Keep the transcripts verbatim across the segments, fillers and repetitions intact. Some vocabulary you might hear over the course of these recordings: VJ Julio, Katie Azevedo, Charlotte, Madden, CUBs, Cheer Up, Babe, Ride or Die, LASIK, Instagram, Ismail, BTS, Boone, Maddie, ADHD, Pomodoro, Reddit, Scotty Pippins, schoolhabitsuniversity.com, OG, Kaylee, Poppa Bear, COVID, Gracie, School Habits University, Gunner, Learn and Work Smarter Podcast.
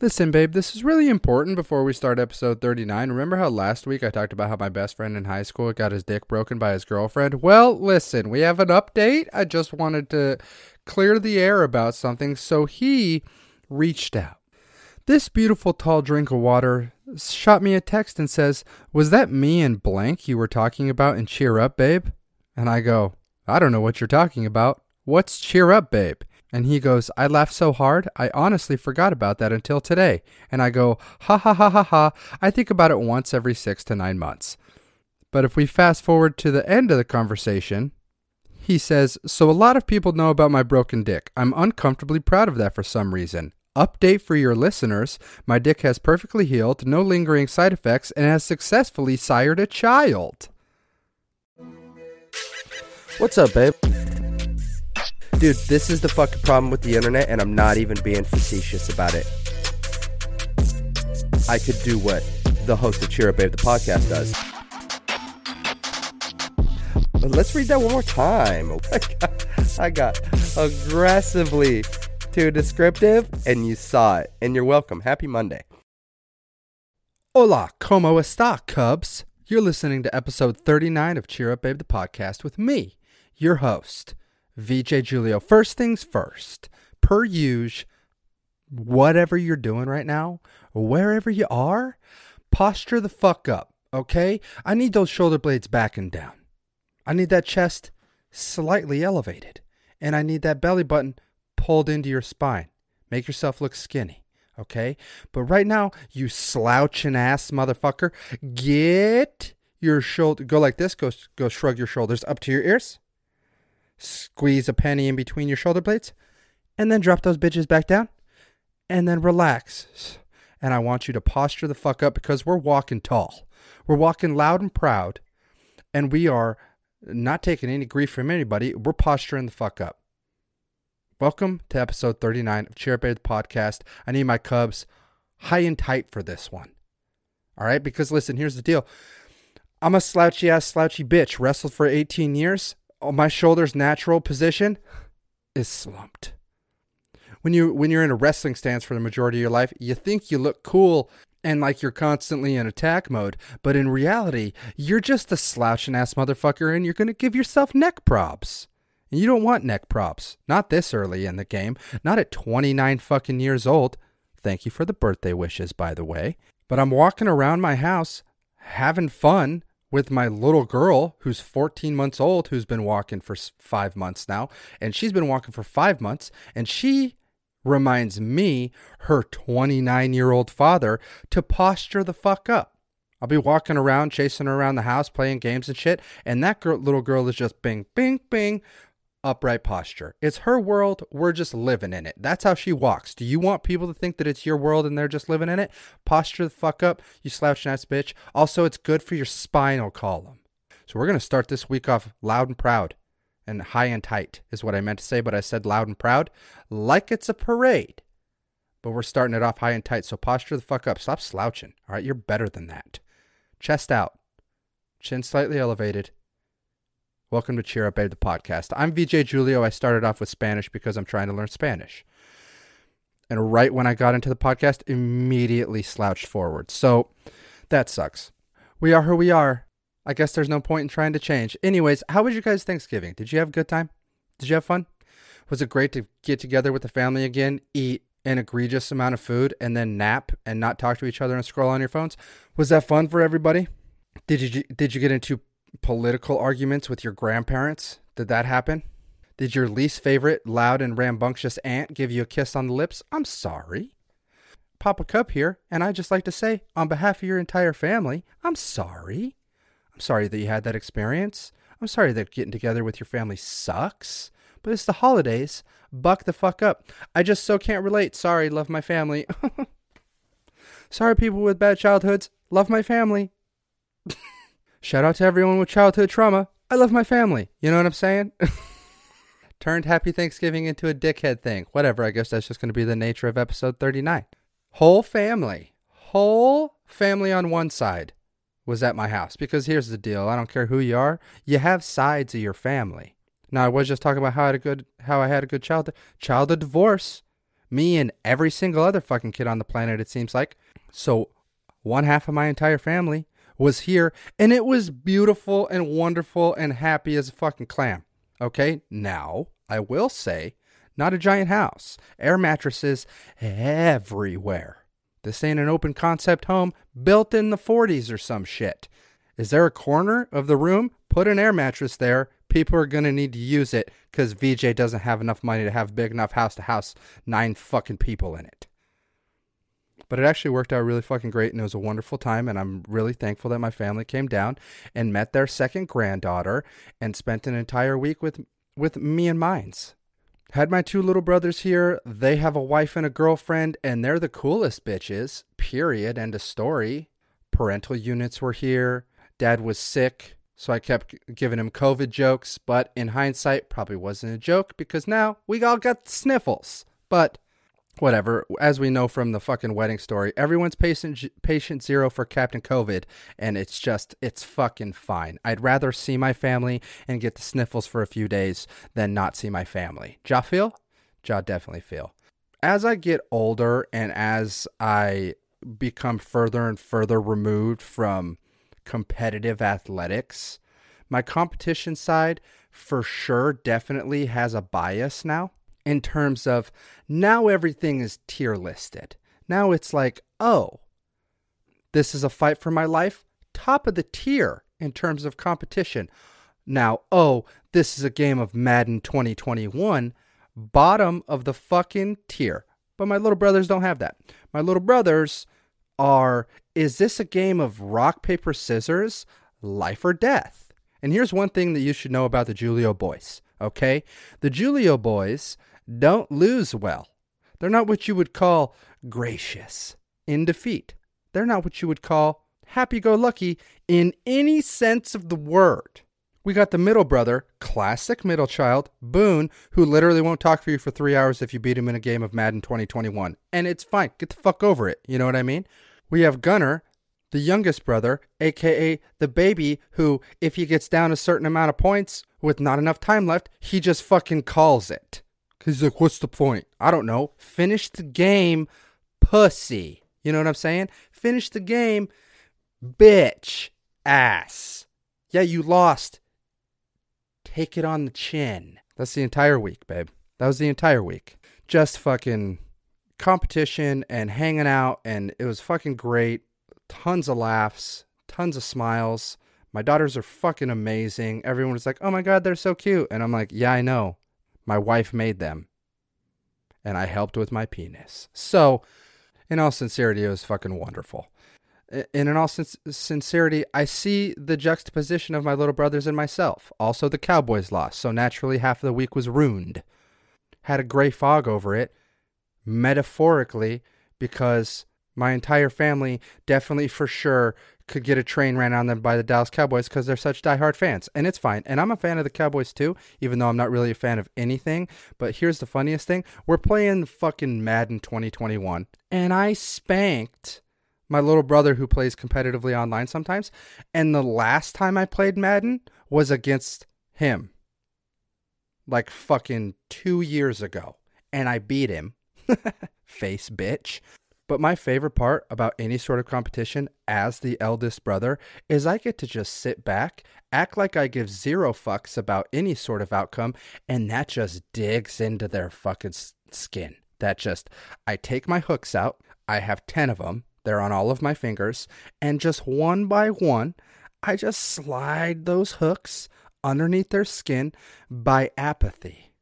Listen, babe, this is really important before we start episode thirty-nine. Remember how last week I talked about how my best friend in high school got his dick broken by his girlfriend? Well, listen, we have an update. I just wanted to clear the air about something, so he reached out. This beautiful tall drink of water shot me a text and says, "Was that me and blank you were talking about in Cheer Up, babe?" And I go, "I don't know what you're talking about. What's Cheer Up, babe?" And he goes, "I laughed so hard, I honestly forgot about that until today." And I go, ha ha ha ha ha, I think about it once every six to nine months. But if we fast forward to the end of the conversation, he says, "So a lot of people know about my broken dick. I'm uncomfortably proud of that for some reason. Update for your listeners, my dick has perfectly healed, no lingering side effects, and has successfully sired a child." What's up, babe? Dude, this is the fucking problem with the internet, and I'm not even being facetious about it. I could do what the host of Cheer Up Babe, the podcast, does. But let's read that one more time. I got, I got aggressively too descriptive, and you saw it. And you're welcome. Happy Monday. Hola, como esta, Cubs? You're listening to episode thirty-nine of Cheer Up Babe, the podcast, with me, your host, V J Julio. First things first, per usual, whatever you're doing right now, wherever you are, posture the fuck up, okay? I need those shoulder blades back and down. I need that chest slightly elevated, and I need that belly button pulled into your spine. Make yourself look skinny, okay? But right now, you slouching ass motherfucker, get your shoulder, go like this, go, go shrug your shoulders up to your ears. Squeeze a penny in between your shoulder blades, and then drop those bitches back down, and then relax. And I want you to posture the fuck up, because we're walking tall. We're walking loud and proud, and we are not taking any grief from anybody. We're posturing the fuck up. Welcome to episode thirty-nine of Cheer Up Babe, the podcast. I need my Cubs high and tight for this one. All right, because listen, here's the deal. I'm a slouchy ass, slouchy bitch, wrestled for eighteen years. My shoulder's natural position is slumped. When, you, when you're in a wrestling stance for the majority of your life, you think you look cool and like you're constantly in attack mode. But in reality, you're just a slouching ass motherfucker, and you're going to give yourself neck props. And you don't want neck props. Not this early in the game. Not at twenty-nine fucking years old. Thank you for the birthday wishes, by the way. But I'm walking around my house having fun with my little girl, who's fourteen months old, who's been walking for five months now. And she's been walking for five months. And she reminds me, her twenty-nine-year-old father, to posture the fuck up. I'll be walking around, chasing her around the house, playing games and shit. And that girl, little girl is just bing, bing, bing, upright posture. It's her world. We're just living in it. That's how she walks. Do you want people to think that it's your world and they're just living in it? Posture the fuck up, you slouching ass bitch. Also, it's good for your spinal column. So we're going to start this week off loud and proud, and high and tight is what I meant to say, but I said loud and proud like it's a parade. But we're starting it off high and tight, so posture the fuck up. Stop slouching, all right? You're better than that. Chest out, chin slightly elevated. Welcome to Cheer Up Babe, the podcast. I'm V J Julio. I started off with Spanish because I'm trying to learn Spanish. And right when I got into the podcast, immediately slouched forward. So that sucks. We are who we are. I guess there's no point in trying to change. Anyways, how was your guys' Thanksgiving? Did you have a good time? Did you have fun? Was it great to get together with the family again, eat an egregious amount of food, and then nap and not talk to each other and scroll on your phones? Was that fun for everybody? Did you did you get into political arguments with your grandparents? Did that happen? Did your least favorite, loud and rambunctious aunt give you a kiss on the lips? I'm sorry. Papa Cub here, and I'd just like to say, on behalf of your entire family, I'm sorry. I'm sorry that you had that experience. I'm sorry that getting together with your family sucks. But it's the holidays. Buck the fuck up. I just so can't relate. Sorry, love my family. Sorry, people with bad childhoods. Love my family. Shout out to everyone with childhood trauma. I love my family. You know what I'm saying? Turned Happy Thanksgiving into a dickhead thing. Whatever, I guess that's just going to be the nature of episode thirty-nine. Whole family. Whole family on one side was at my house. Because here's the deal. I don't care who you are. You have sides of your family. Now, I was just talking about how I had a good, how I had a good childhood. Childhood divorce. me and every single other fucking kid on the planet, it seems like. So one half of my entire family was here, and it was beautiful and wonderful and happy as a fucking clam. Okay, now I will say, not a giant house, air mattresses everywhere. This ain't an open concept home built in the forties or some shit. Is there a corner of the room? Put an air mattress there. People are going to need to use it because V J doesn't have enough money to have a big enough house to house nine fucking people in it. But it actually worked out really fucking great, and it was a wonderful time, and I'm really thankful that my family came down and met their second granddaughter and spent an entire week with with me and mines. Had my two little brothers here. They have a wife and a girlfriend, and they're the coolest bitches, period, end of story. Parental units were here. Dad was sick, so I kept giving him COVID jokes, but in hindsight, probably wasn't a joke because now we all got sniffles, but... whatever, as we know from the fucking wedding story, everyone's patient patient zero for Captain COVID, and it's just, it's fucking fine. I'd rather see my family and get the sniffles for a few days than not see my family. Ja feel? Ja definitely feel. As I get older and as I become further and further removed from competitive athletics, my competition side for sure definitely has a bias now. In terms of now everything is tier listed. Now it's like, oh, this is a fight for my life. Top of the tier in terms of competition. Now, oh, this is a game of Madden twenty twenty-one. Bottom of the fucking tier. But my little brothers don't have that. My little brothers are, is this a game of rock, paper, scissors? Life or death? And here's one thing that you should know about the Julio boys. Okay? The Julio boys... don't lose well. They're not what you would call gracious in defeat. They're not what you would call happy-go-lucky in any sense of the word. We got the middle brother, classic middle child, Boone, who literally won't talk for you for three hours if you beat him in a game of Madden twenty twenty-one. And it's fine. Get the fuck over it. You know what I mean? We have Gunner, the youngest brother, a k a the baby, who, if he gets down a certain amount of points with not enough time left, he just fucking calls it. He's like, what's the point? I don't know. Finish the game, pussy. You know what I'm saying? Finish the game, bitch, ass. Yeah, you lost. Take it on the chin. That's the entire week, babe. That was the entire week. Just fucking competition and hanging out, and it was fucking great. Tons of laughs, tons of smiles. My daughters are fucking amazing. Everyone was like, oh my God, they're so cute. And I'm like, yeah, I know. My wife made them, and I helped with my penis. So, in all sincerity, it was fucking wonderful. And in all sin- sincerity, I see the juxtaposition of my little brothers and myself. Also, the Cowboys lost, so naturally half of the week was ruined. Had a gray fog over it, metaphorically, because my entire family definitely for sure could get a train ran on them by the Dallas Cowboys because they're such diehard fans. And it's fine. And I'm a fan of the Cowboys too, even though I'm not really a fan of anything. But here's the funniest thing. We're playing fucking Madden twenty twenty-one. And I spanked my little brother who plays competitively online sometimes. And the last time I played Madden was against him. Like fucking two years ago. And I beat him. Face bitch. But my favorite part about any sort of competition as the eldest brother is I get to just sit back, act like I give zero fucks about any sort of outcome, and that just digs into their fucking skin. That just, I take my hooks out, I have ten of them, they're on all of my fingers, and just one by one, I just slide those hooks underneath their skin by apathy.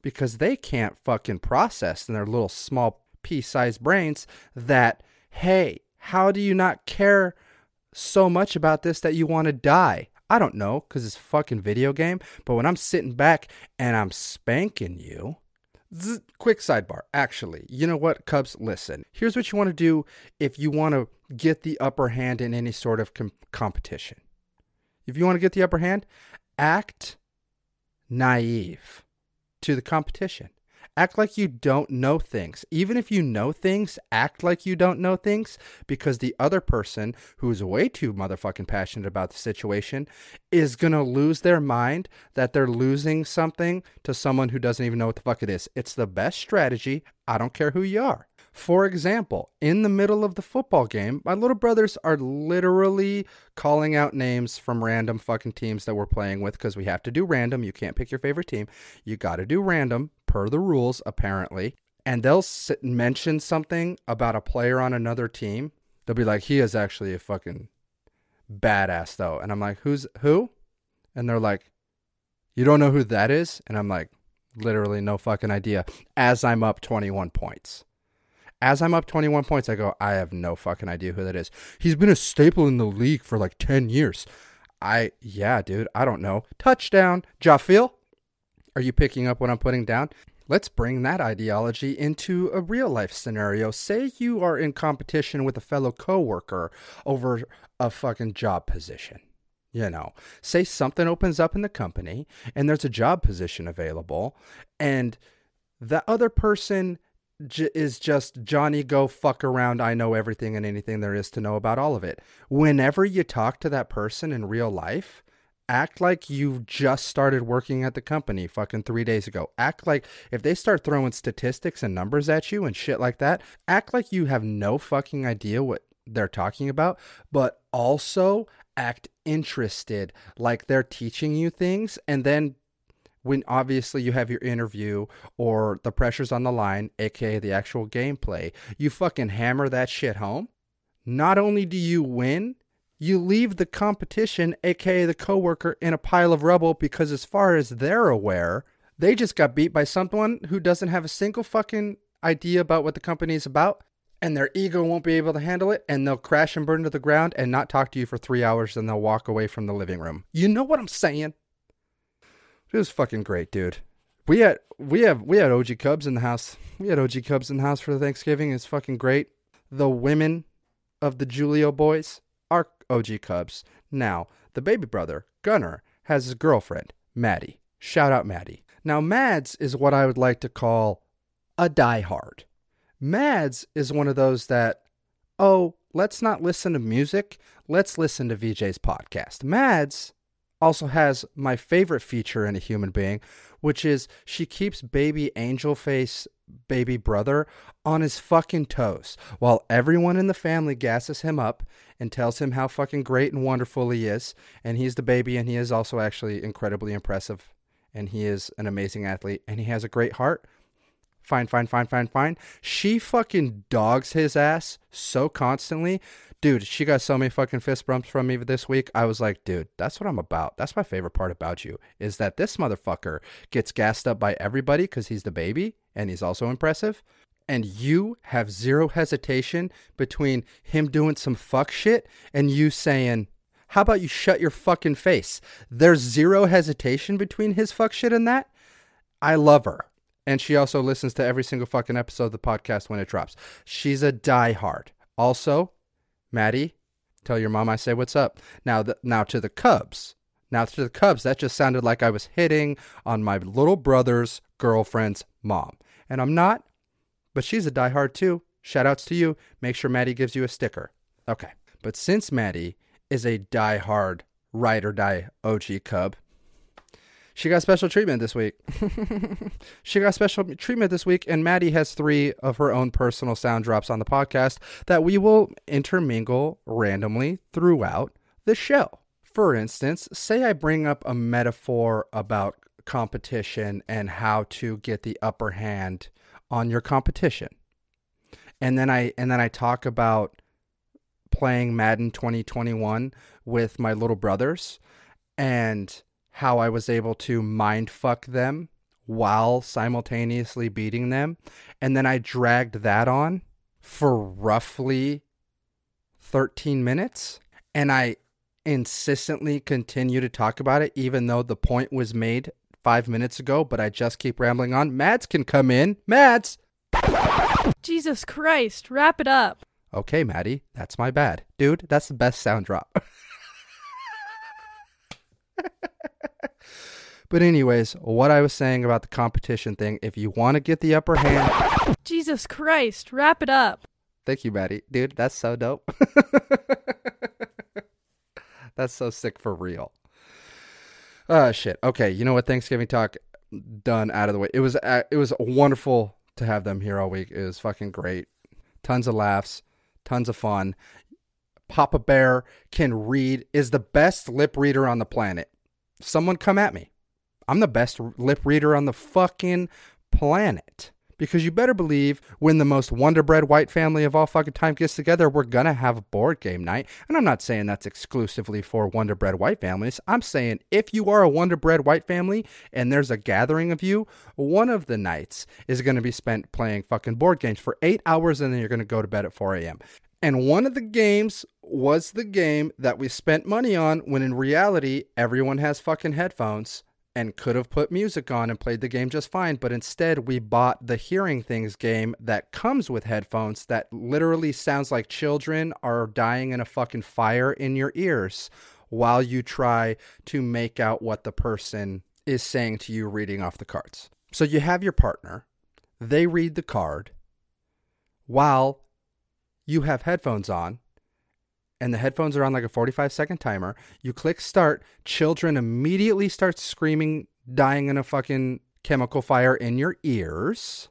Because they can't fucking process in their little small pea-sized brains that, hey, how do you not care so much about this that you want to die? I don't know, because it's a fucking video game, but when I'm sitting back and I'm spanking you, zzz, quick sidebar, actually, you know what, Cubs, listen, here's what you want to do if you want to get the upper hand in any sort of com- competition. If you want to get the upper hand, act naive to the competition. Act like you don't know things. Even if you know things, act like you don't know things, because the other person who is way too motherfucking passionate about the situation is going to lose their mind that they're losing something to someone who doesn't even know what the fuck it is. It's the best strategy. I don't care who you are. For example, in the middle of the football game, my little brothers are literally calling out names from random fucking teams that we're playing with, because we have to do random. You can't pick your favorite team. You got to do random per the rules, apparently. And they'll sit and mention something about a player on another team. They'll be like, he is actually a fucking badass, though. And I'm like, who's who? And they're like, you don't know who that is? And I'm like, literally no fucking idea. As I'm up twenty-one points. As I'm up twenty-one points, I go, I have no fucking idea who that is. He's been a staple in the league for like ten years. I, yeah, dude, I don't know. Touchdown. Jafil, are you picking up what I'm putting down? Let's bring that ideology into a real life scenario. Say you are in competition with a fellow coworker over a fucking job position. You know, say something opens up in the company and there's a job position available, and the other person J- is just Johnny go fuck around. I know everything and anything there is to know about all of it. Whenever you talk to that person in real life, act like you've just started working at the company fucking three days ago. Act like if they start throwing statistics and numbers at you and shit like that, act like you have no fucking idea what they're talking about, but also act interested, like they're teaching you things. And then when obviously you have your interview or the pressure's on the line, aka the actual gameplay, you fucking hammer that shit home. Not only do you win, you leave the competition, aka the coworker, in a pile of rubble, because as far as they're aware, they just got beat by someone who doesn't have a single fucking idea about what the company's about, and their ego won't be able to handle it, and they'll crash and burn to the ground and not talk to you for three hours, and they'll walk away from the living room. You know what I'm saying? It was fucking great, dude. We had we have we had O G Cubs in the house. We had O G Cubs in the house for Thanksgiving. It's fucking great. The women of the Julio boys are O G Cubs. Now, the baby brother, Gunner, has his girlfriend, Maddie. Shout out Maddie. Now, Mads is what I would like to call a diehard. Mads is one of those that, oh, let's not listen to music. Let's listen to V J's podcast. Mads also has my favorite feature in a human being, which is she keeps baby angel face baby brother on his fucking toes while everyone in the family gasses him up and tells him how fucking great and wonderful he is. And he's the baby, and he is also actually incredibly impressive, and he is an amazing athlete, and he has a great heart. Fine, fine, fine, fine, fine. She fucking dogs his ass so constantly. Dude, she got so many fucking fist bumps from me this week. I was like, dude, that's what I'm about. That's my favorite part about you, is that this motherfucker gets gassed up by everybody because he's the baby and he's also impressive. And you have zero hesitation between him doing some fuck shit and you saying, how about you shut your fucking face? There's zero hesitation between his fuck shit and that. I love her. And she also listens to every single fucking episode of the podcast when it drops. She's a diehard. Also, Maddie, tell your mom I say what's up. Now, the, now to the Cubs. Now to the Cubs. That just sounded like I was hitting on my little brother's girlfriend's mom. And I'm not, but she's a diehard too. Shout outs to you. Make sure Maddie gives you a sticker. Okay. But since Maddie is a diehard Ride or Die O G Cub, she got special treatment this week. She got special treatment this week, and Maddie has three of her own personal sound drops on the podcast that we will intermingle randomly throughout the show. For instance, say I bring up a metaphor about competition and how to get the upper hand on your competition. And then I and then I talk about playing Madden twenty twenty-one with my little brothers and how I was able to mindfuck them while simultaneously beating them. And then I dragged that on for roughly thirteen minutes. And I insistently continue to talk about it, even though the point was made five minutes ago, but I just keep rambling on. Mads can come in. Mads! Jesus Christ, wrap it up. Okay, Maddie, that's my bad. Dude, that's the best sound drop. But anyways, what I was saying about the competition thing, if you want to get the upper hand... Jesus Christ, wrap it up. Thank you, Maddie. Dude, that's so dope. That's so sick for real. Oh, shit. Okay, you know what? Thanksgiving talk done, out of the way. It was uh, it was wonderful to have them here all week. It was fucking great. Tons of laughs. Tons of fun. Poppa Bear can read, is the best lip reader on the planet. Someone come at me. I'm the best lip reader on the fucking planet. Because you better believe when the most Wonder Bread white family of all fucking time gets together, we're going to have a board game night. And I'm not saying that's exclusively for Wonder Bread white families. I'm saying if you are a Wonder Bread white family and there's a gathering of you, one of the nights is going to be spent playing fucking board games for eight hours and then you're going to go to bed at four a.m. And one of the games was the game that we spent money on when in reality, everyone has fucking headphones. And could have put music on and played the game just fine. But instead, we bought the Hearing Things game that comes with headphones that literally sounds like children are dying in a fucking fire in your ears while you try to make out what the person is saying to you reading off the cards. So you have your partner. They read the card while you have headphones on. And the headphones are on like a forty-five second timer. You click start. Children immediately start screaming, dying in a fucking chemical fire in your ears.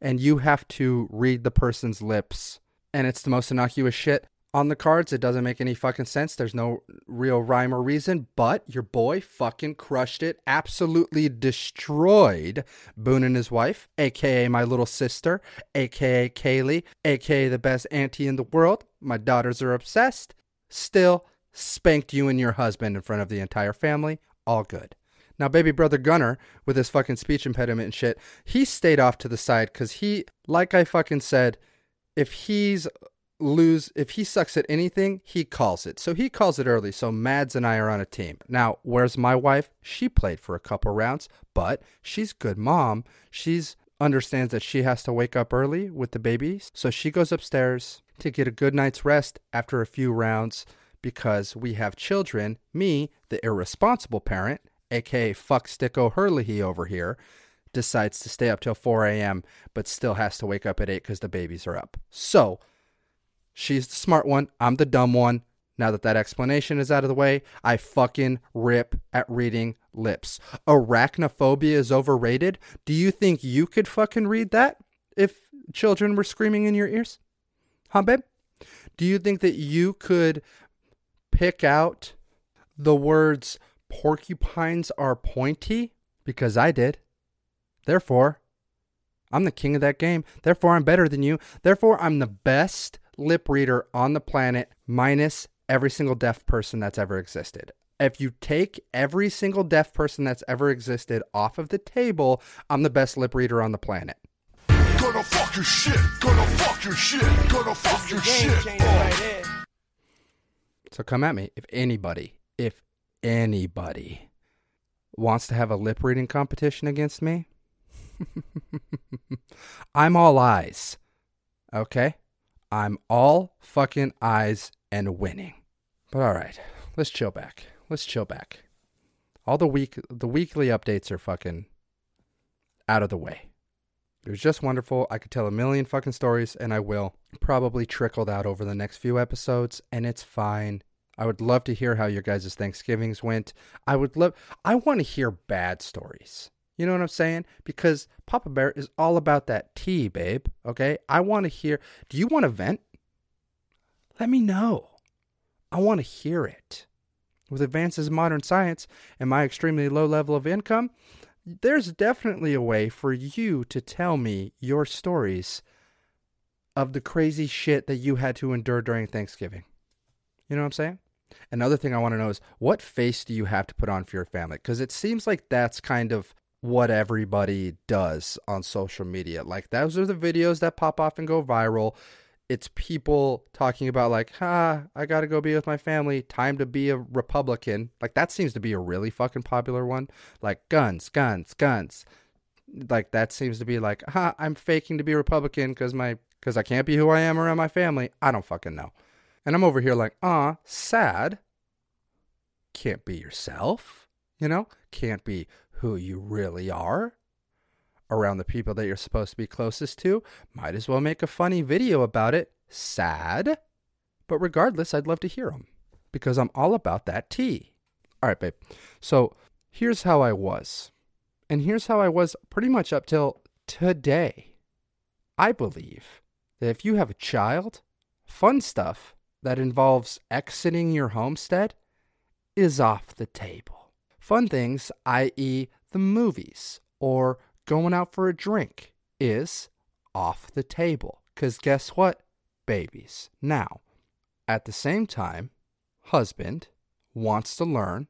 And you have to read the person's lips. And it's the most innocuous shit on the cards. It doesn't make any fucking sense. There's no real rhyme or reason. But your boy fucking crushed it. Absolutely destroyed Boone and his wife, a k a my little sister, a k a. Kaylee, a k a the best auntie in the world. My daughters are obsessed. Still spanked you and your husband in front of the entire family. All good. Now, baby brother Gunner, with his fucking speech impediment and shit, he stayed off to the side because he, like I fucking said, if he's lose, if he sucks at anything, he calls it. So he calls it early. So Mads and I are on a team. Now, where's my wife? She played for a couple rounds, but she's good mom. She's understands that she has to wake up early with the babies. So she goes upstairs to get a good night's rest after a few rounds because we have children, me, the irresponsible parent, a k a fuck sticko Hurley over here, decides to stay up till four a.m. but still has to wake up at eight because the babies are up. So she's the smart one. I'm the dumb one. Now that that explanation is out of the way, I fucking rip at reading lips. Arachnophobia is overrated. Do you think you could fucking read that if children were screaming in your ears? Huh, babe? Do you think that you could pick out the words porcupines are pointy? Because I did. Therefore, I'm the king of that game. Therefore, I'm better than you. Therefore, I'm the best lip reader on the planet minus every single deaf person that's ever existed. If you take every single deaf person that's ever existed off of the table, I'm the best lip reader on the planet. Gonna fuck your shit. Gonna fuck your shit. Gonna fuck your shit. Right, so come at me. If anybody, if anybody wants to have a lip reading competition against me, I'm all eyes. Okay? I'm all fucking eyes and winning. But all right, let's chill back. Let's chill back. All the week, the weekly updates are fucking out of the way. It was just wonderful. I could tell a million fucking stories, and I will. Probably trickled out over the next few episodes, and it's fine. I would love to hear how your guys' Thanksgivings went. I would love, I want to hear bad stories. You know what I'm saying? Because Poppa Bear is all about that tea, babe. Okay? I want to hear. Do you want to vent? Let me know. I want to hear it. With advances in modern science and my extremely low level of income, there's definitely a way for you to tell me your stories of the crazy shit that you had to endure during Thanksgiving. You know what I'm saying? Another thing I want to know is, what face do you have to put on for your family? Because it seems like that's kind of what everybody does on social media. Like, those are the videos that pop off and go viral. It's people talking about like, ha, ah, I gotta go be with my family. Time to be a Republican. Like, that seems to be a really fucking popular one. Like, guns, guns, guns. Like, that seems to be like, ha, ah, I'm faking to be Republican because my because I can't be who I am around my family. I don't fucking know. And I'm over here like, ah, sad. Can't be yourself. you know? Can't be who you really are around the people that you're supposed to be closest to. Might as well make a funny video about it. Sad. But regardless, I'd love to hear them because I'm all about that tea. All right, babe. So here's how I was. And here's how I was pretty much up till today. I believe that if you have a child, fun stuff that involves exiting your homestead is off the table. Fun things, that is the movies or going out for a drink, is off the table. Because guess what? Babies. Now, at the same time, husband wants to learn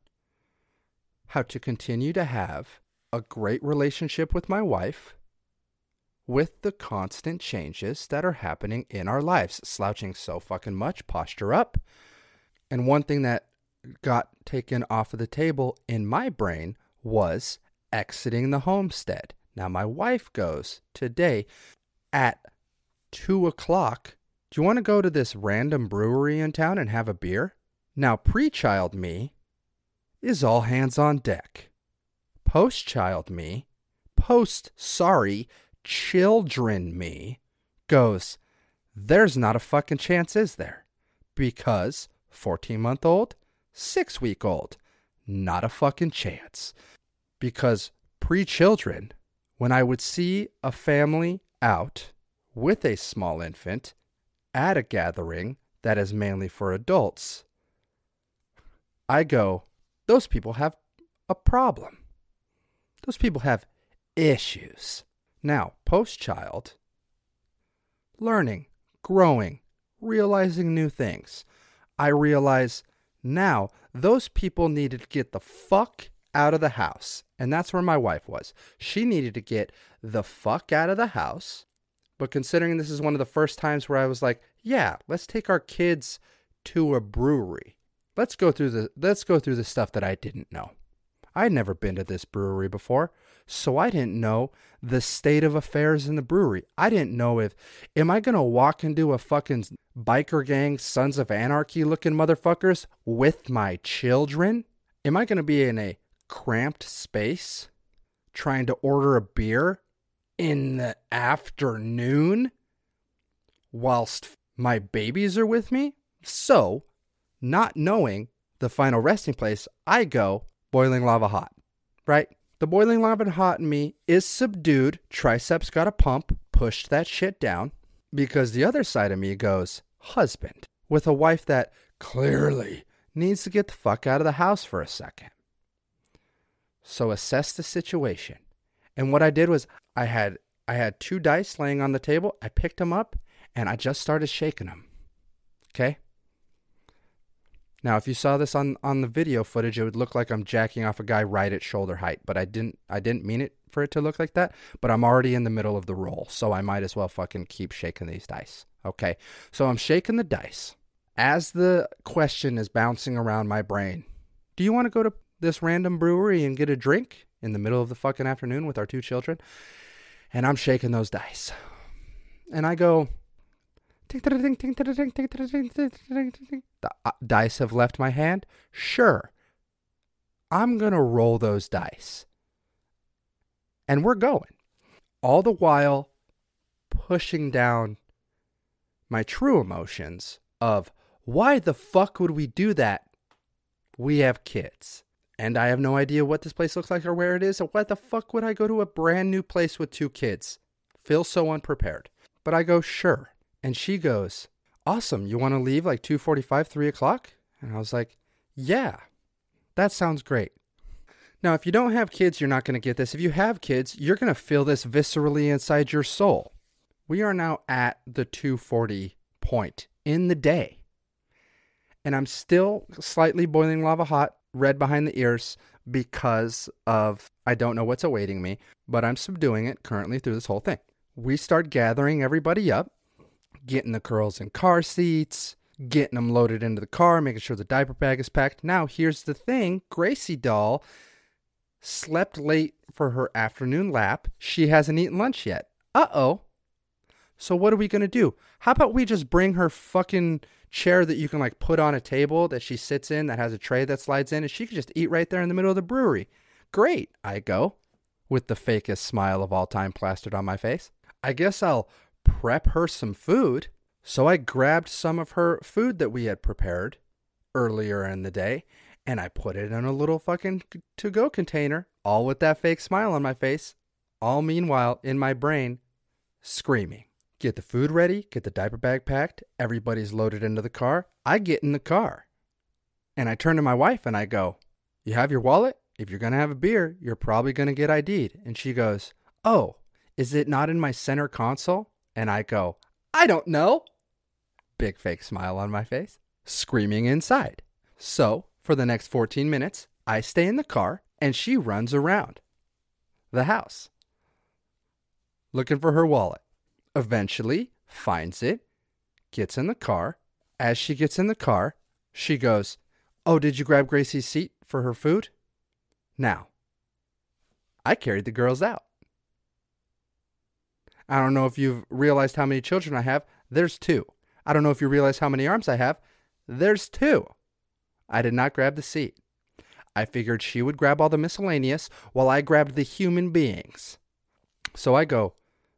how to continue to have a great relationship with my wife with the constant changes that are happening in our lives. Slouching so fucking much, posture up. And one thing that got taken off of the table in my brain was exiting the homestead. Now my wife goes today at two o'clock, do you want to go to this random brewery in town and have a beer? Now pre-child me is all hands on deck. Post-child me, post, sorry, children me goes, there's not a fucking chance, is there? Because fourteen-month-old, six-week-old, not a fucking chance. Because pre-children, when I would see a family out with a small infant at a gathering that is mainly for adults, I go, those people have a problem. Those people have issues. Now, post-child, learning, growing, realizing new things. I realize now those people needed to get the fuck out of the house. And that's where my wife was. She needed to get the fuck out of the house. But considering this is one of the first times where I was like, yeah, let's take our kids to a brewery. Let's go through the let's go through the stuff that I didn't know. I'd never been to this brewery before, so I didn't know the state of affairs in the brewery. I didn't know if, am I going to walk into a fucking biker gang, Sons of Anarchy looking motherfuckers with my children? Am I going to be in a cramped space trying to order a beer in the afternoon whilst my babies are with me? So, not knowing the final resting place, I go boiling lava hot, right? The boiling lava hot in me is subdued. Triceps got a pump, pushed that shit down, because the other side of me goes husband with a wife that clearly needs to get the fuck out of the house for a second. So assess the situation. And what I did was I had, I had two dice laying on the table. I picked them up and I just started shaking them. Okay. Now, if you saw this on, on the video footage, it would look like I'm jacking off a guy right at shoulder height, but I didn't I didn't mean it for it to look like that, but I'm already in the middle of the roll, so I might as well fucking keep shaking these dice, okay? So I'm shaking the dice. As the question is bouncing around my brain, do you want to go to this random brewery and get a drink in the middle of the fucking afternoon with our two children? And I'm shaking those dice. And I go... The dice have left my hand. Sure. I'm going to roll those dice. And we're going. All the while pushing down my true emotions of why the fuck would we do that? We have kids. And I have no idea what this place looks like or where it is. And why the fuck would I go to a brand new place with two kids? Feel so unprepared. But I go, sure. And she goes, awesome, you want to leave like two forty-five, three o'clock? And I was like, yeah, that sounds great. Now, if you don't have kids, you're not going to get this. If you have kids, you're going to feel this viscerally inside your soul. We are now at the two forty point in the day. And I'm still slightly boiling lava hot, red behind the ears, because of I don't know what's awaiting me. But I'm subduing it currently through this whole thing. We start gathering everybody up. Getting the girls in car seats, getting them loaded into the car, making sure the diaper bag is packed. Now, here's the thing. Gracie doll slept late for her afternoon lap. She hasn't eaten lunch yet. Uh-oh. So what are we going to do? How about we just bring her fucking chair that you can like put on a table that she sits in that has a tray that slides in, and she could just eat right there in the middle of the brewery. Great, I go, with the fakest smile of all time plastered on my face. I guess I'll prep her some food. So I grabbed some of her food that we had prepared earlier in the day, and I put it in a little fucking to-go container, all with that fake smile on my face, all meanwhile in my brain screaming. Get the food ready, get the diaper bag packed, everybody's loaded into the car. I get in the car, and I turn to my wife and I go, "You have your wallet? If you're going to have a beer, you're probably going to get I D'd. And she goes, "Oh, is it not in my center console?" And I go, "I don't know." Big fake smile on my face, screaming inside. So for the next fourteen minutes, I stay in the car and she runs around the house looking for her wallet. Eventually finds it, gets in the car. As she gets in the car, she goes, "Oh, did you grab Gracie's seat for her food?" Now, I carried the girls out. I don't know if you've realized how many children I have. There's two. I don't know if you realize how many arms I have. There's two. I did not grab the seat. I figured she would grab all the miscellaneous while I grabbed the human beings. So I go,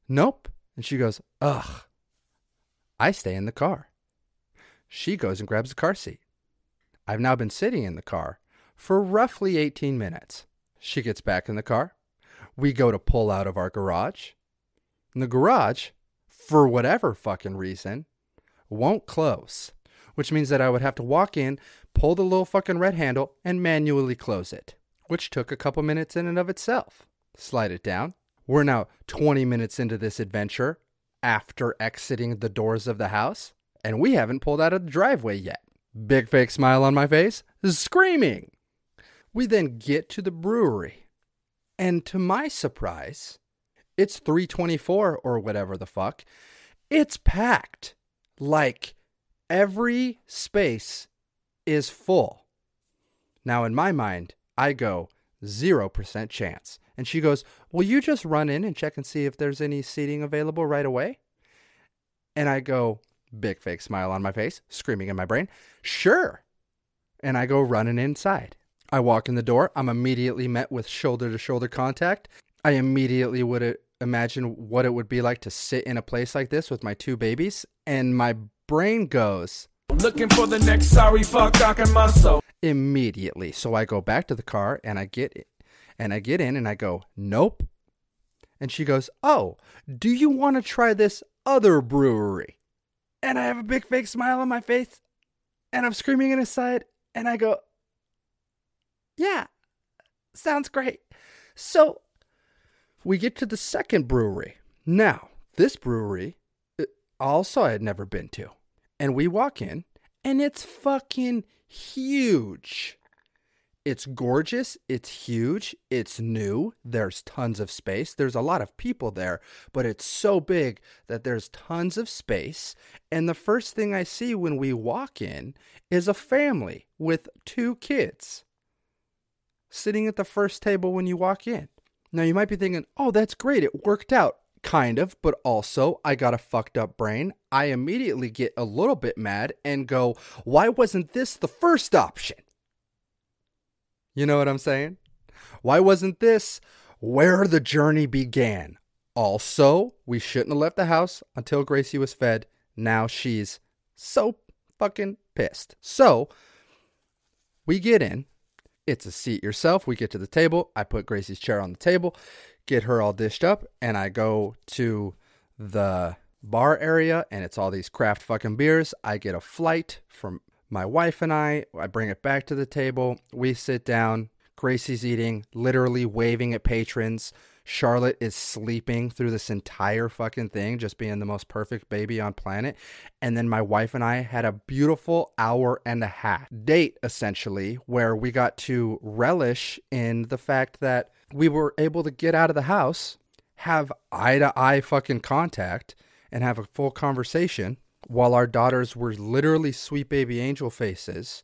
"Nope." And she goes, "Ugh." I stay in the car. She goes and grabs the car seat. I've now been sitting in the car for roughly eighteen minutes. She gets back in the car. We go to pull out of our garage. And the garage, for whatever fucking reason, won't close, which means that I would have to walk in, pull the little fucking red handle, and manually close it, which took a couple minutes in and of itself. Slide it down. We're now twenty minutes into this adventure after exiting the doors of the house, and we haven't pulled out of the driveway yet. Big fake smile on my face, screaming. We then get to the brewery, and to my surprise, it's three twenty-four or whatever the fuck. It's packed. Like, every space is full. Now, in my mind, I go, zero percent chance. And she goes, "Will you just run in and check and see if there's any seating available right away?" And I go, big fake smile on my face, screaming in my brain, "Sure." And I go running inside. I walk in the door. I'm immediately met with shoulder-to-shoulder contact. I immediately would imagine what it would be like to sit in a place like this with my two babies, and my brain goes, "Looking for the next sorry fuck I can muscle." Immediately. So I go back to the car and I get it, and I get in and I go, "Nope." And she goes, "Oh, do you want to try this other brewery?" And I have a big fake smile on my face, and I'm screaming in his side, and I go, "Yeah, sounds great." So we get to the second brewery. Now, this brewery also I had never been to. And we walk in, and it's fucking huge. It's gorgeous. It's huge. It's new. There's tons of space. There's a lot of people there, but it's so big that there's tons of space. And the first thing I see when we walk in is a family with two kids sitting at the first table when you walk in. Now, you might be thinking, "Oh, that's great. It worked out." Kind of, but also, I got a fucked up brain. I immediately get a little bit mad and go, "Why wasn't this the first option?" You know what I'm saying? Why wasn't this where the journey began? Also, we shouldn't have left the house until Gracie was fed. Now she's so fucking pissed. So, we get in. It's a seat yourself. We get to the table. I put Gracie's chair on the table, get her all dished up, and I go to the bar area, and it's all these craft fucking beers. I get a flight from my wife and I. I bring it back to the table. We sit down. Gracie's eating, literally waving at patrons. Charlotte is sleeping through this entire fucking thing, just being the most perfect baby on planet. And then my wife and I had a beautiful hour and a half date, essentially, where we got to relish in the fact that we were able to get out of the house, have eye-to-eye fucking contact, and have a full conversation while our daughters were literally sweet baby angel faces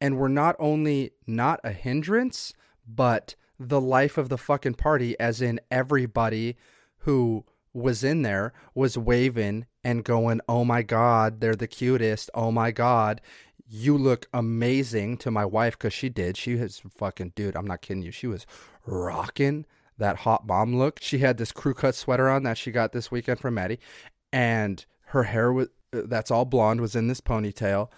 and were not only not a hindrance, but the life of the fucking party, as in everybody who was in there was waving and going, oh my God, they're the cutest. Oh my God, you look amazing, to my wife, because she did. She was fucking, dude, I'm not kidding you. She was rocking that hot bomb look. She had this crew cut sweater on that she got this weekend from Maddie, and her hair was, that's all blonde, was in this ponytail,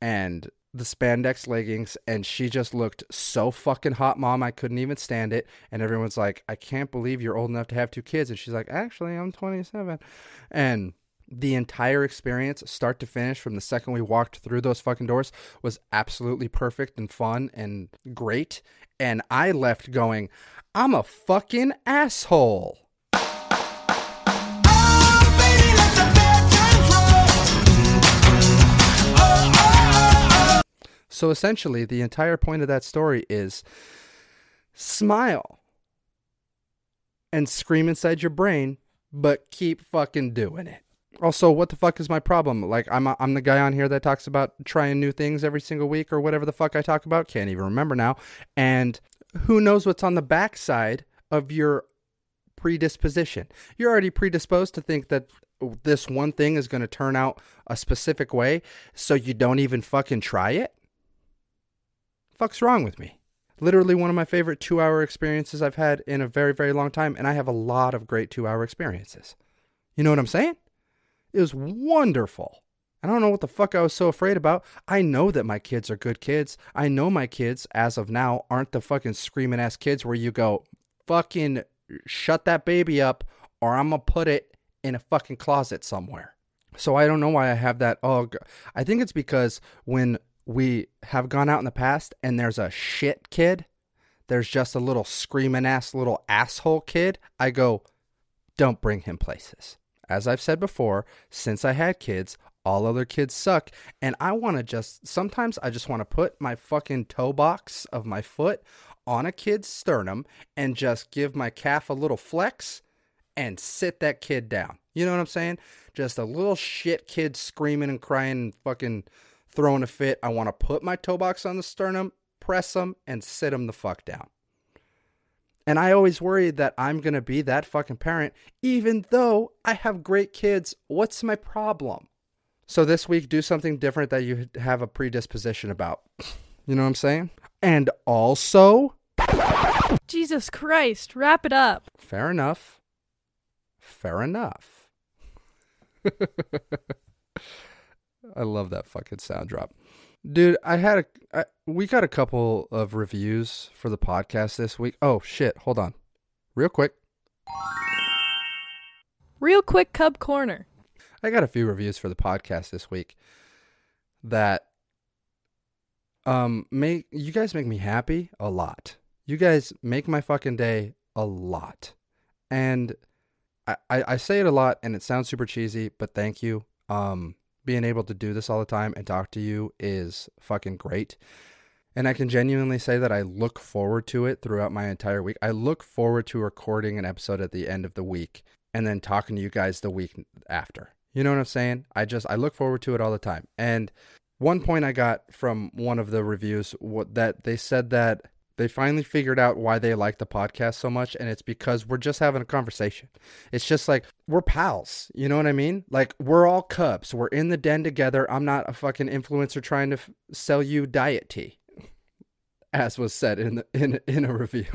and the spandex leggings, and she just looked so fucking hot, Mom. I couldn't even stand it. And everyone's like, I can't believe you're old enough to have two kids. And she's like, actually, I'm twenty-seven. And the entire experience, start to finish, from the second we walked through those fucking doors, was absolutely perfect and fun and great. And I left going, I'm a fucking asshole. So essentially, the entire point of that story is smile and scream inside your brain, but keep fucking doing it. Also, what the fuck is my problem? Like, I'm a, I'm the guy on here that talks about trying new things every single week or whatever the fuck I talk about. Can't even remember now. And who knows what's on the backside of your predisposition. You're already predisposed to think that this one thing is going to turn out a specific way, so you don't even fucking try it. Fuck's wrong with me? Literally one of my favorite two-hour experiences I've had in a very, very long time, and I have a lot of great two-hour experiences. You know what I'm saying? It was wonderful. I don't know what the fuck I was so afraid about. I know that my kids are good kids. I know my kids, as of now, aren't the fucking screaming ass kids where you go, fucking shut that baby up or I'm gonna put it in a fucking closet somewhere. So I don't know why I have that. Oh, I think it's because when we have gone out in the past and there's a shit kid, there's just a little screaming ass little asshole kid, I go, don't bring him places. As I've said before, since I had kids, all other kids suck. And I want to just, sometimes I just want to put my fucking toe box of my foot on a kid's sternum and just give my calf a little flex and sit that kid down. You know what I'm saying? Just a little shit kid screaming and crying and fucking throwing a fit. I want to put my toe box on the sternum, press him, and sit him the fuck down. And I always worry that I'm going to be that fucking parent, even though I have great kids. What's my problem? So this week, do something different that you have a predisposition about. You know what I'm saying? And also... Jesus Christ, wrap it up. Fair enough. Fair enough. I love that fucking sound drop. Dude, I had a, I, we got a couple of reviews for the podcast this week. Oh, shit. Hold on. Real quick. Real quick, Cub Corner. I got a few reviews for the podcast this week that um, make, you guys make me happy a lot. You guys make my fucking day a lot. And I, I, I say it a lot and it sounds super cheesy, but thank you. Um... Being able to do this all the time and talk to you is fucking great. And I can genuinely say that I look forward to it throughout my entire week. I look forward to recording an episode at the end of the week and then talking to you guys the week after. You know what I'm saying? I just, I look forward to it all the time. And one point I got from one of the reviews that they said that they finally figured out why they like the podcast so much, and it's because we're just having a conversation. It's just like, we're pals, you know what I mean? Like, we're all Cubs. We're in the den together. I'm not a fucking influencer trying to f- sell you diet tea, as was said in the, in, in a review.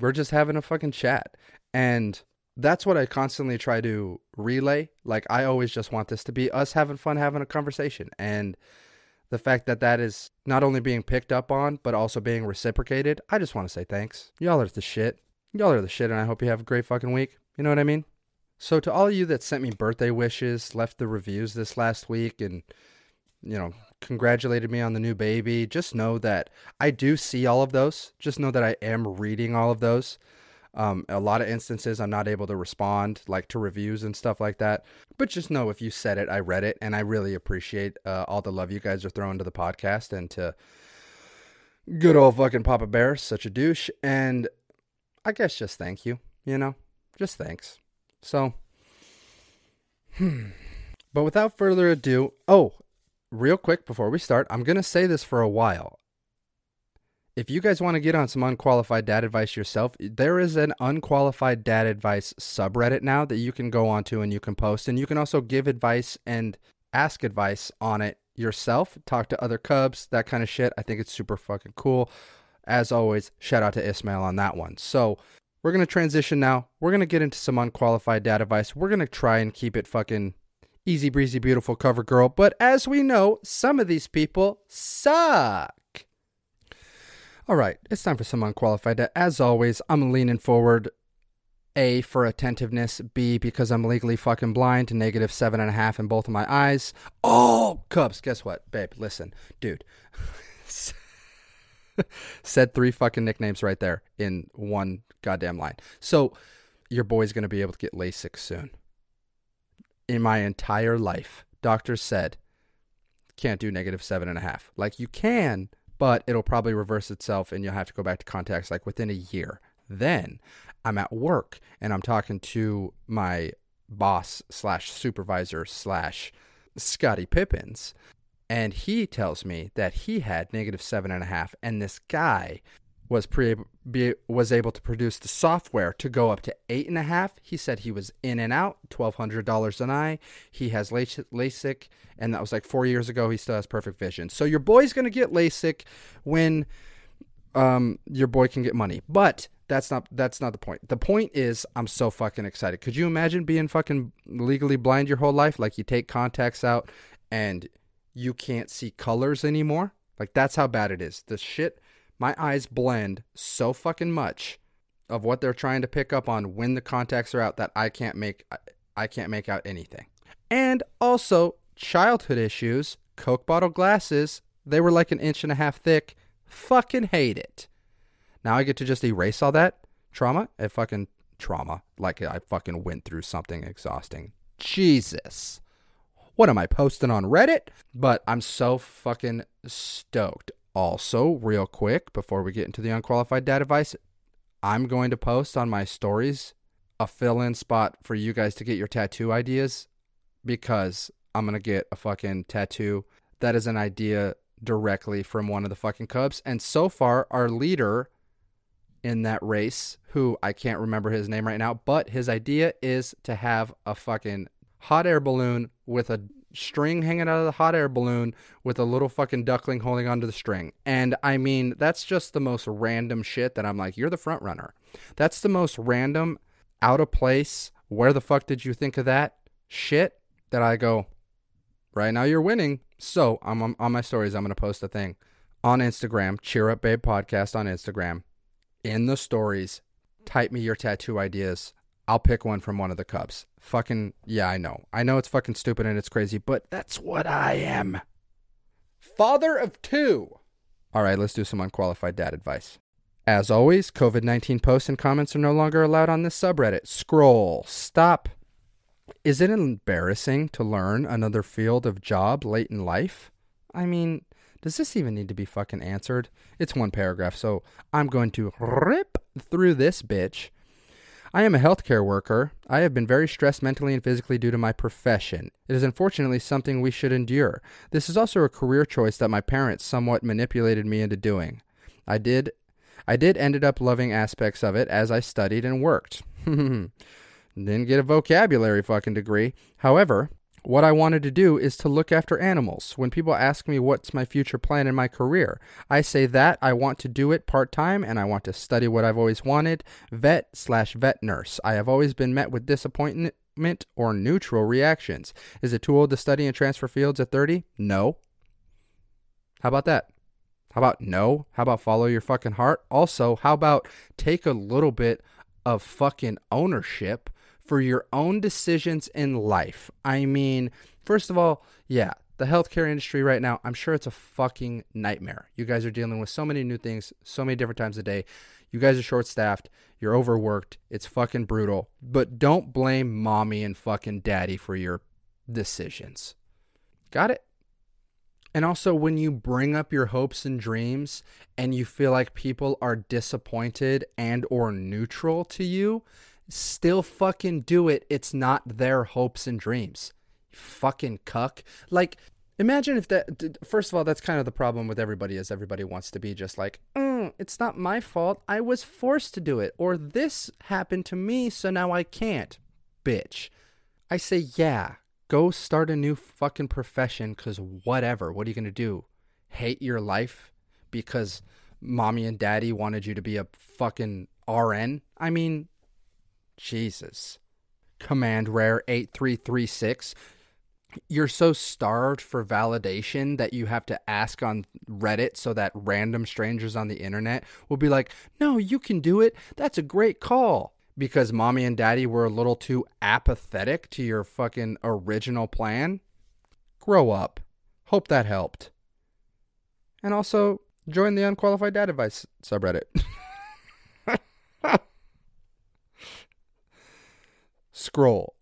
We're just having a fucking chat, and that's what I constantly try to relay. Like, I always just want this to be us having fun, having a conversation, and the fact that that is not only being picked up on, but also being reciprocated. I just want to say thanks. Y'all are the shit. Y'all are the shit, and I hope you have a great fucking week. You know what I mean? So to all of you that sent me birthday wishes, left the reviews this last week, and, you know, congratulated me on the new baby, just know that I do see all of those. Just know that I am reading all of those. Um, a lot of instances I'm not able to respond, like, to reviews and stuff like that. But just know if you said it, I read it, and I really appreciate uh, all the love you guys are throwing to the podcast and to good old fucking Poppa Bear, such a douche. And I guess just thank you, you know, just thanks. So, hmm. But without further ado, oh, real quick before we start, I'm going to say this for a while. If you guys want to get on some unqualified dad advice yourself, there is an unqualified dad advice subreddit now that you can go onto and you can post. And you can also give advice and ask advice on it yourself. Talk to other Cubs, that kind of shit. I think it's super fucking cool. As always, shout out to Ismail on that one. So we're going to transition now. We're going to get into some unqualified dad advice. We're going to try and keep it fucking easy breezy, beautiful cover girl. But as we know, some of these people suck. All right, it's time for some unqualified dad. As always, I'm leaning forward, A, for attentiveness, B, because I'm legally fucking blind to negative seven and a half in both of my eyes. Oh, Cubs, guess what? Babe, listen, dude. Said three fucking nicknames right there in one goddamn line. So your boy's going to be able to get LASIK soon. In my entire life, doctors said, can't do negative seven and a half. Like, you can, but it'll probably reverse itself and you'll have to go back to contacts like within a year. Then I'm at work and I'm talking to my boss slash supervisor slash Scotty Pippins. And he tells me that he had negative seven and a half. And this guy was pre be, was able to produce the software to go up to eight and a half. He said he was in and out, twelve hundred dollars an eye. He has LASIK. And that was like four years ago. He still has perfect vision. So your boy's going to get LASIK when um, your boy can get money. But that's not that's not the point. The point is I'm so fucking excited. Could you imagine being fucking legally blind your whole life? Like, you take contacts out and you can't see colors anymore. Like, that's how bad it is. The shit, my eyes blend so fucking much of what they're trying to pick up on when the contacts are out that I can't make I, I can't make out anything. And also, childhood issues, Coke bottle glasses, they were like an inch and a half thick. Fucking hate it. Now I get to just erase all that trauma. I fucking trauma. Like, I fucking went through something exhausting. Jesus. What am I posting on Reddit? But I'm so fucking stoked. Also, real quick, before we get into the unqualified dad advice, I'm going to post on my stories a fill-in spot for you guys to get your tattoo ideas, because I'm going to get a fucking tattoo that is an idea directly from one of the fucking Cubs. And so far, our leader in that race, who I can't remember his name right now, but his idea is to have a fucking hot air balloon with a string hanging out of the hot air balloon with a little fucking duckling holding onto the string. And I mean, that's just the most random shit that I'm like, you're the front runner. That's the most random, out of place, where the fuck did you think of that shit, that I go, right now you're winning. So I'm, I'm on my stories. I'm going to post a thing on Instagram, Cheer Up Babe Podcast on Instagram. In the stories, type me your tattoo ideas. I'll pick one from one of the Cubs. Fucking, yeah, I know. I know it's fucking stupid and it's crazy, but that's what I am. Father of two. All right, let's do some unqualified dad advice. As always, COVID nineteen posts and comments are no longer allowed on this subreddit. Scroll. Stop. Is it embarrassing to learn another field of job late in life? I mean, does this even need to be fucking answered? It's one paragraph, so I'm going to rip through this bitch. I am a healthcare worker. I have been very stressed mentally and physically due to my profession. It is unfortunately something we should endure. This is also a career choice that my parents somewhat manipulated me into doing. I did I did ended up loving aspects of it as I studied and worked. Didn't get a vocabulary fucking degree. However, what I wanted to do is to look after animals. When people ask me what's my future plan in my career, I say that I want to do it part-time and I want to study what I've always wanted, vet slash vet nurse. I have always been met with disappointment or neutral reactions. Is it too old to study and transfer fields at thirty? No. How about that? How about no? How about follow your fucking heart? Also, how about take a little bit of fucking ownership for your own decisions in life? I mean, first of all, yeah, the healthcare industry right now, I'm sure it's a fucking nightmare. You guys are dealing with so many new things, so many different times a day. You guys are short-staffed. You're overworked. It's fucking brutal. But don't blame mommy and fucking daddy for your decisions. Got it? And also, when you bring up your hopes and dreams and you feel like people are disappointed and or neutral to you, still fucking do it. It's not their hopes and dreams. You fucking cuck. Like, imagine if that, first of all, that's kind of the problem with everybody, is everybody wants to be just like, mm, wrong. It's not my fault. I was forced to do it. Or this happened to me, so now I can't. Bitch. I say, yeah, go start a new fucking profession, because whatever. What are you going to do? Hate your life because mommy and daddy wanted you to be a fucking R N? I mean, Jesus. Command Rare eight three three six. You're so starved for validation that you have to ask on Reddit so that random strangers on the internet will be like, no, you can do it. That's a great call. Because mommy and daddy were a little too apathetic to your fucking original plan. Grow up. Hope that helped. And also, join the Unqualified Dad Advice subreddit. Scroll.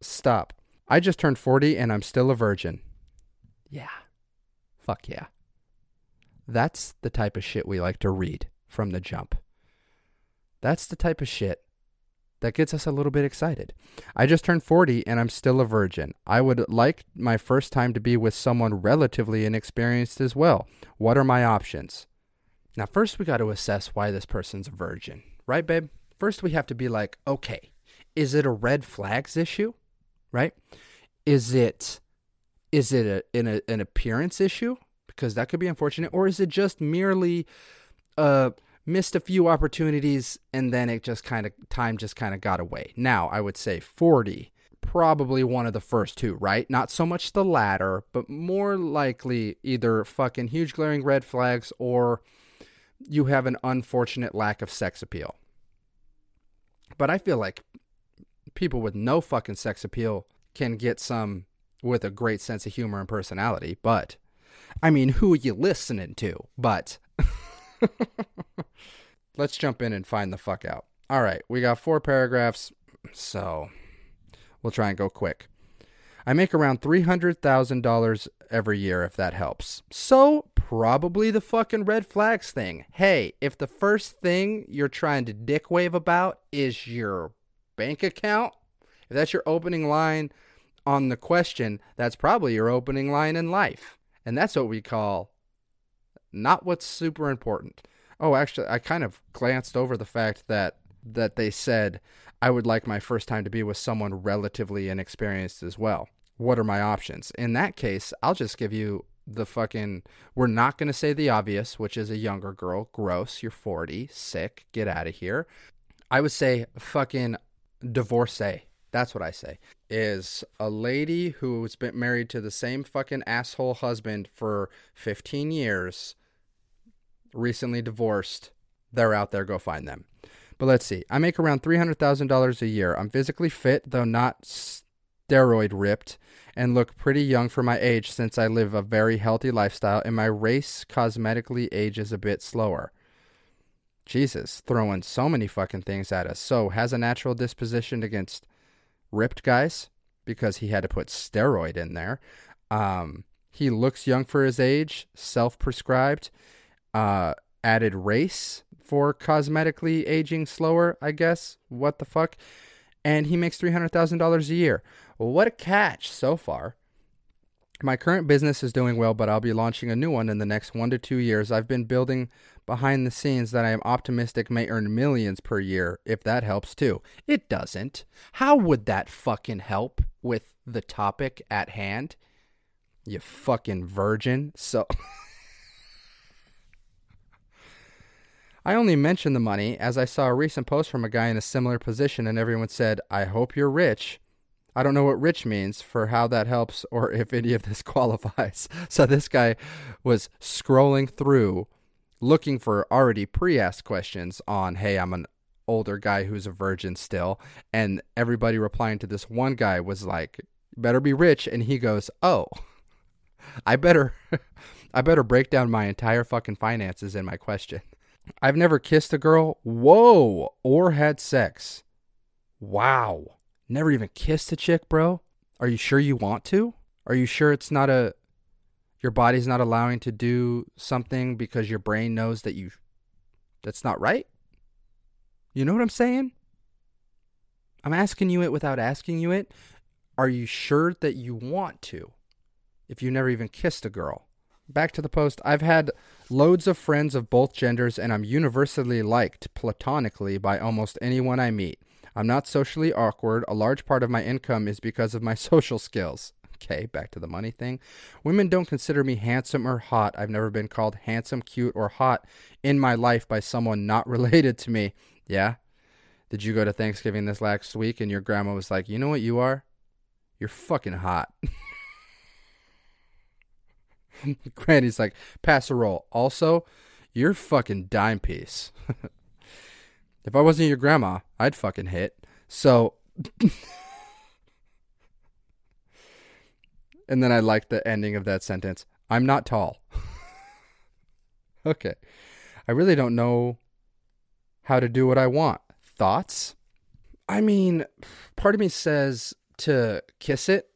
Stop. I just turned forty and I'm still a virgin. Yeah. Fuck yeah. That's the type of shit we like to read from the jump. That's the type of shit that gets us a little bit excited. I just turned forty and I'm still a virgin. I would like my first time to be with someone relatively inexperienced as well. What are my options? Now, first we got to assess why this person's a virgin. Right, babe? First we have to be like, okay, is it a red flags issue? Right? Is it is it a, in a, an appearance issue? Because that could be unfortunate. Or is it just merely uh, missed a few opportunities and then it just kind of, time just kind of got away? Now, I would say forty, probably one of the first two, right? Not so much the latter, but more likely either fucking huge glaring red flags or you have an unfortunate lack of sex appeal. But I feel like people with no fucking sex appeal can get some with a great sense of humor and personality, but I mean, who are you listening to? But let's jump in and find the fuck out. All right, we got four paragraphs, so we'll try and go quick. I make around three hundred thousand dollars every year, if that helps. So probably the fucking red flags thing. Hey, if the first thing you're trying to dick wave about is your bank account, if that's your opening line on the question, that's probably your opening line in life. And that's what we call not what's super important. Oh, actually, I kind of glanced over the fact that that they said, I would like my first time to be with someone relatively inexperienced as well. What are my options? In that case, I'll just give you the fucking, we're not going to say the obvious, which is a younger girl. Gross. You're forty. Sick. Get out of here. I would say fucking divorcee. That's what I say, is a lady who's been married to the same fucking asshole husband for fifteen years, recently divorced. They're out there. Go find them. But let's see. I make around three hundred thousand dollars a year. I'm physically fit, though not steroid ripped, and look pretty young for my age since I live a very healthy lifestyle, and my race cosmetically ages a bit slower. Jesus, throwing so many fucking things at us. So, has a natural disposition against ripped guys, because he had to put steroid in there. Um, he looks young for his age, self-prescribed, uh, added race for cosmetically aging slower, I guess. What the fuck? And he makes three hundred thousand dollars a year. Well, what a catch so far. My current business is doing well, but I'll be launching a new one in the next one to two years. I've been building behind the scenes that I am optimistic may earn millions per year, if that helps too. It doesn't. How would that fucking help with the topic at hand? You fucking virgin. So I only mentioned the money as I saw a recent post from a guy in a similar position and everyone said, I hope you're rich. I don't know what rich means for how that helps or if any of this qualifies. So this guy was scrolling through looking for already pre-asked questions on, hey, I'm an older guy who's a virgin still. And everybody replying to this one guy was like, better be rich. And he goes, oh, I better, I better break down my entire fucking finances in my question. I've never kissed a girl. Whoa. Or had sex. Wow. Never even kissed a chick, bro? Are you sure you want to? Are you sure it's not a... your body's not allowing to do something because your brain knows that you... that's not right? You know what I'm saying? I'm asking you it without asking you it. Are you sure that you want to? If you never even kissed a girl. Back to the post. I've had loads of friends of both genders, and I'm universally liked platonically by almost anyone I meet. I'm not socially awkward. A large part of my income is because of my social skills. Okay, back to the money thing. Women don't consider me handsome or hot. I've never been called handsome, cute, or hot in my life by someone not related to me. Yeah? Did you go to Thanksgiving this last week and your grandma was like, you know what you are? You're fucking hot. Granny's like, pass a roll. Also, you're fucking dime piece. If I wasn't your grandma, I'd fucking hit. So... And then I like the ending of that sentence. I'm not tall. Okay. I really don't know how to do what I want. Thoughts? I mean, part of me says to kiss it,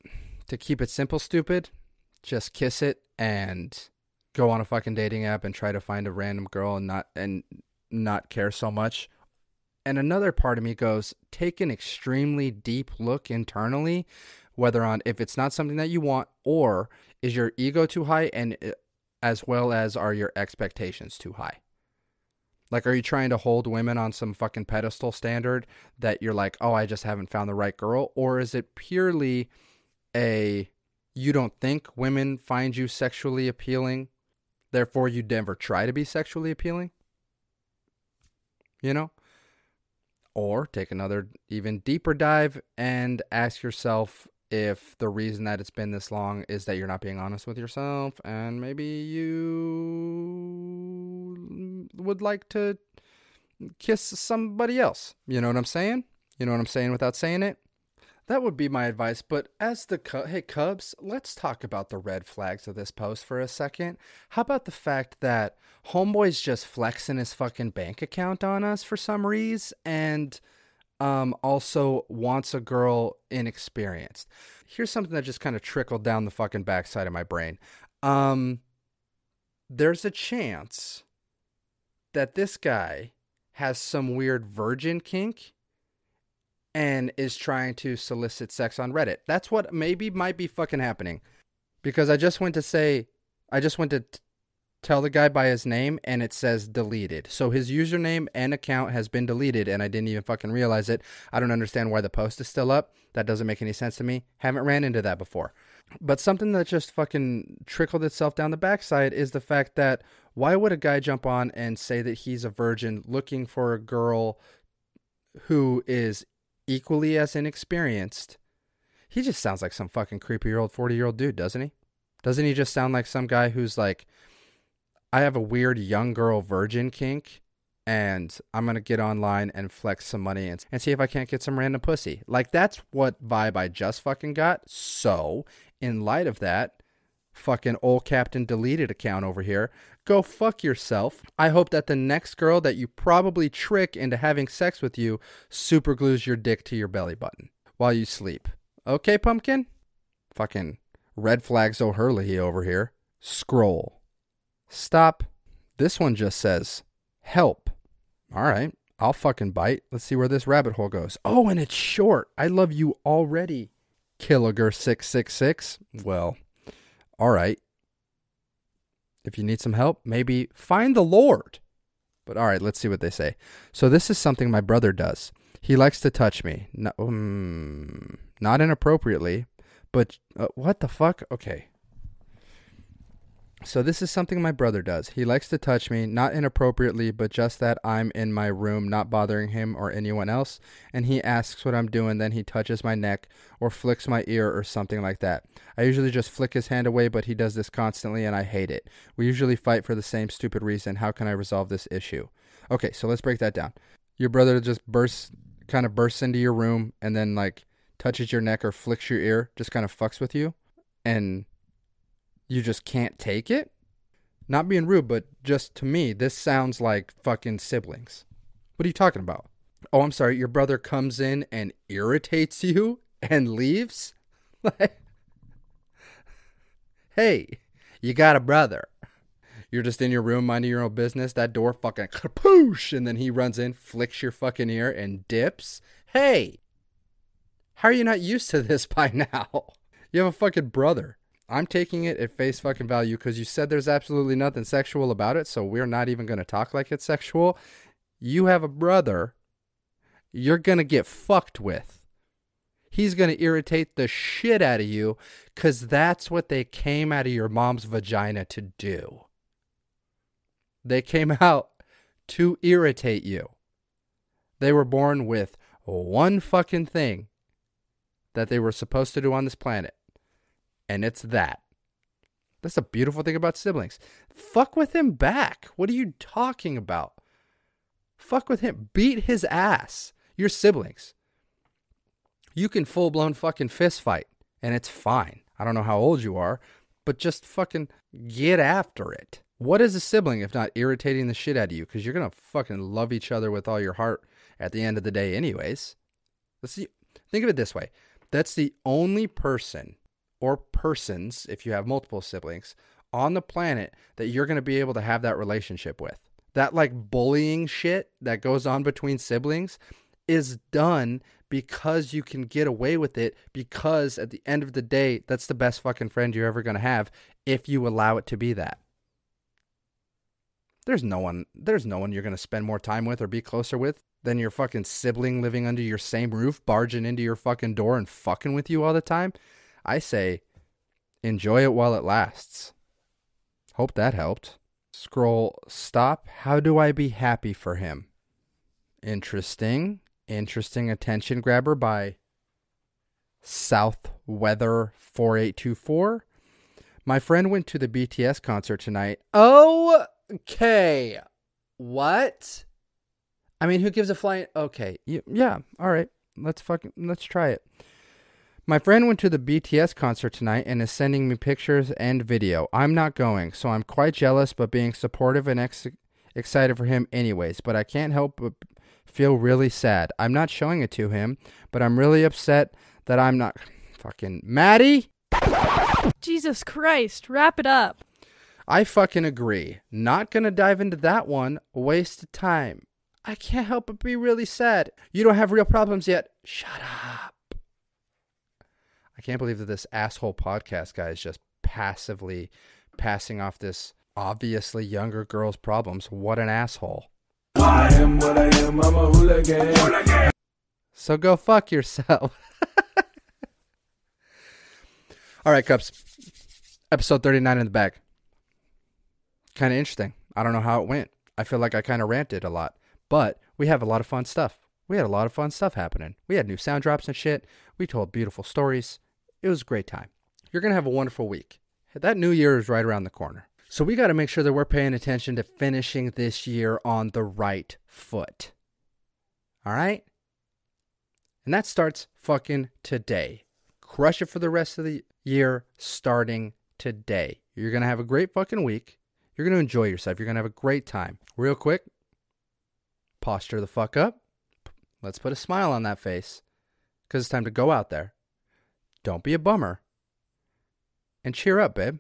to keep it simple, stupid. Just kiss it and go on a fucking dating app and try to find a random girl and not and not care so much. And another part of me goes, take an extremely deep look internally, whether on if it's not something that you want, or is your ego too high, and as well as are your expectations too high? Like, are you trying to hold women on some fucking pedestal standard that you're like, oh, I just haven't found the right girl? Or is it purely a, you don't think women find you sexually appealing, therefore you never try to be sexually appealing? You know? Or take another even deeper dive and ask yourself if the reason that it's been this long is that you're not being honest with yourself, and maybe you would like to kiss somebody else. You know what I'm saying? You know what I'm saying without saying it? That would be my advice. But as the, cu- hey, Cubs, let's talk about the red flags of this post for a second. How about the fact that homeboy's just flexing his fucking bank account on us for some reason, and um, also wants a girl inexperienced? Here's something that just kind of trickled down the fucking backside of my brain. Um, there's a chance that this guy has some weird virgin kink and is trying to solicit sex on Reddit. That's what maybe might be fucking happening. Because I just went to say, I just went to t- tell the guy by his name, and it says deleted. So his username and account has been deleted, and I didn't even fucking realize it. I don't understand why the post is still up. That doesn't make any sense to me. Haven't ran into that before. But something that just fucking trickled itself down the backside is the fact that why would a guy jump on and say that he's a virgin looking for a girl who is equally as inexperienced? He just sounds like some fucking creepy old forty-year-old dude, doesn't he? Doesn't he just sound like some guy who's like, I have a weird young girl virgin kink, and I'm going to get online and flex some money and, and see if I can't get some random pussy. Like, that's what vibe I just fucking got. So, in light of that, fucking old Captain Deleted account over here, go fuck yourself. I hope that the next girl that you probably trick into having sex with you super glues your dick to your belly button while you sleep. Okay, pumpkin? Fucking red flags O'Hurley over here. Scroll. Stop. This one just says, help. All right, I'll fucking bite. Let's see where this rabbit hole goes. Oh, and it's short. I love you already, Killiger six six six. Well... all right, if you need some help, maybe find the Lord. But all right, let's see what they say. So this is something my brother does. He likes to touch me. No, um, not inappropriately, but uh, what the fuck? Okay. So this is something my brother does. He likes to touch me, not inappropriately, but just that I'm in my room, not bothering him or anyone else. And he asks what I'm doing. Then he touches my neck or flicks my ear or something like that. I usually just flick his hand away, but he does this constantly and I hate it. We usually fight for the same stupid reason. How can I resolve this issue? Okay, so let's break that down. Your brother just bursts, kind of bursts into your room and then like touches your neck or flicks your ear, just kind of fucks with you. And... you just can't take it? Not being rude, but just to me, this sounds like fucking siblings. What are you talking about? Oh, I'm sorry. Your brother comes in and irritates you and leaves? Like, hey, you got a brother. You're just in your room minding your own business. That door fucking kapoosh. And then he runs in, flicks your fucking ear and dips. Hey, how are you not used to this by now? You have a fucking brother. I'm taking it at face fucking value because you said there's absolutely nothing sexual about it, so we're not even going to talk like it's sexual. You have a brother you're going to get fucked with. He's going to irritate the shit out of you because that's what they came out of your mom's vagina to do. They came out to irritate you. They were born with one fucking thing that they were supposed to do on this planet. And it's that. That's a beautiful thing about siblings. Fuck with him back. What are you talking about? Fuck with him. Beat his ass. You're siblings. You can full-blown fucking fist fight, and it's fine. I don't know how old you are, but just fucking get after it. What is a sibling if not irritating the shit out of you? Because you're going to fucking love each other with all your heart at the end of the day anyways. Let's see. Think of it this way. That's the only person or persons, if you have multiple siblings, on the planet that you're going to be able to have that relationship with. That like bullying shit that goes on between siblings is done because you can get away with it, because at the end of the day, that's the best fucking friend you're ever going to have if you allow it to be that. There's no one, there's no one you're going to spend more time with or be closer with than your fucking sibling living under your same roof, barging into your fucking door and fucking with you all the time. I say, enjoy it while it lasts. Hope that helped. Scroll, stop. How do I be happy for him? Interesting. Interesting attention grabber by Southweather four eight two four. My friend went to the B T S concert tonight. Okay. What? I mean, who gives a flying? Okay. You, yeah. All right. Let's fucking, let's try it. My friend went to the B T S concert tonight and is sending me pictures and video. I'm not going, so I'm quite jealous, but being supportive and ex- excited for him anyways. But I can't help but feel really sad. I'm not showing it to him, but I'm really upset that I'm not fucking Maddie. Jesus Christ, wrap it up. I fucking agree. Not gonna dive into that one. Waste of time. I can't help but be really sad. You don't have real problems yet. Shut up. I can't believe that this asshole podcast guy is just passively passing off this obviously younger girl's problems. What an asshole. I am what I am, I'm a hooligan. hooligan. So go fuck yourself. All right, Cups. Episode thirty-nine in the bag. Kind of interesting. I don't know how it went. I feel like I kind of ranted a lot. But we have a lot of fun stuff. We had a lot of fun stuff happening. We had new sound drops and shit. We told beautiful stories. It was a great time. You're going to have a wonderful week. That new year is right around the corner. So we got to make sure that we're paying attention to finishing this year on the right foot. All right? And that starts fucking today. Crush it for the rest of the year starting today. You're going to have a great fucking week. You're going to enjoy yourself. You're going to have a great time. Real quick, posture the fuck up. Let's put a smile on that face because it's time to go out there. Don't be a bummer. And cheer up, babe.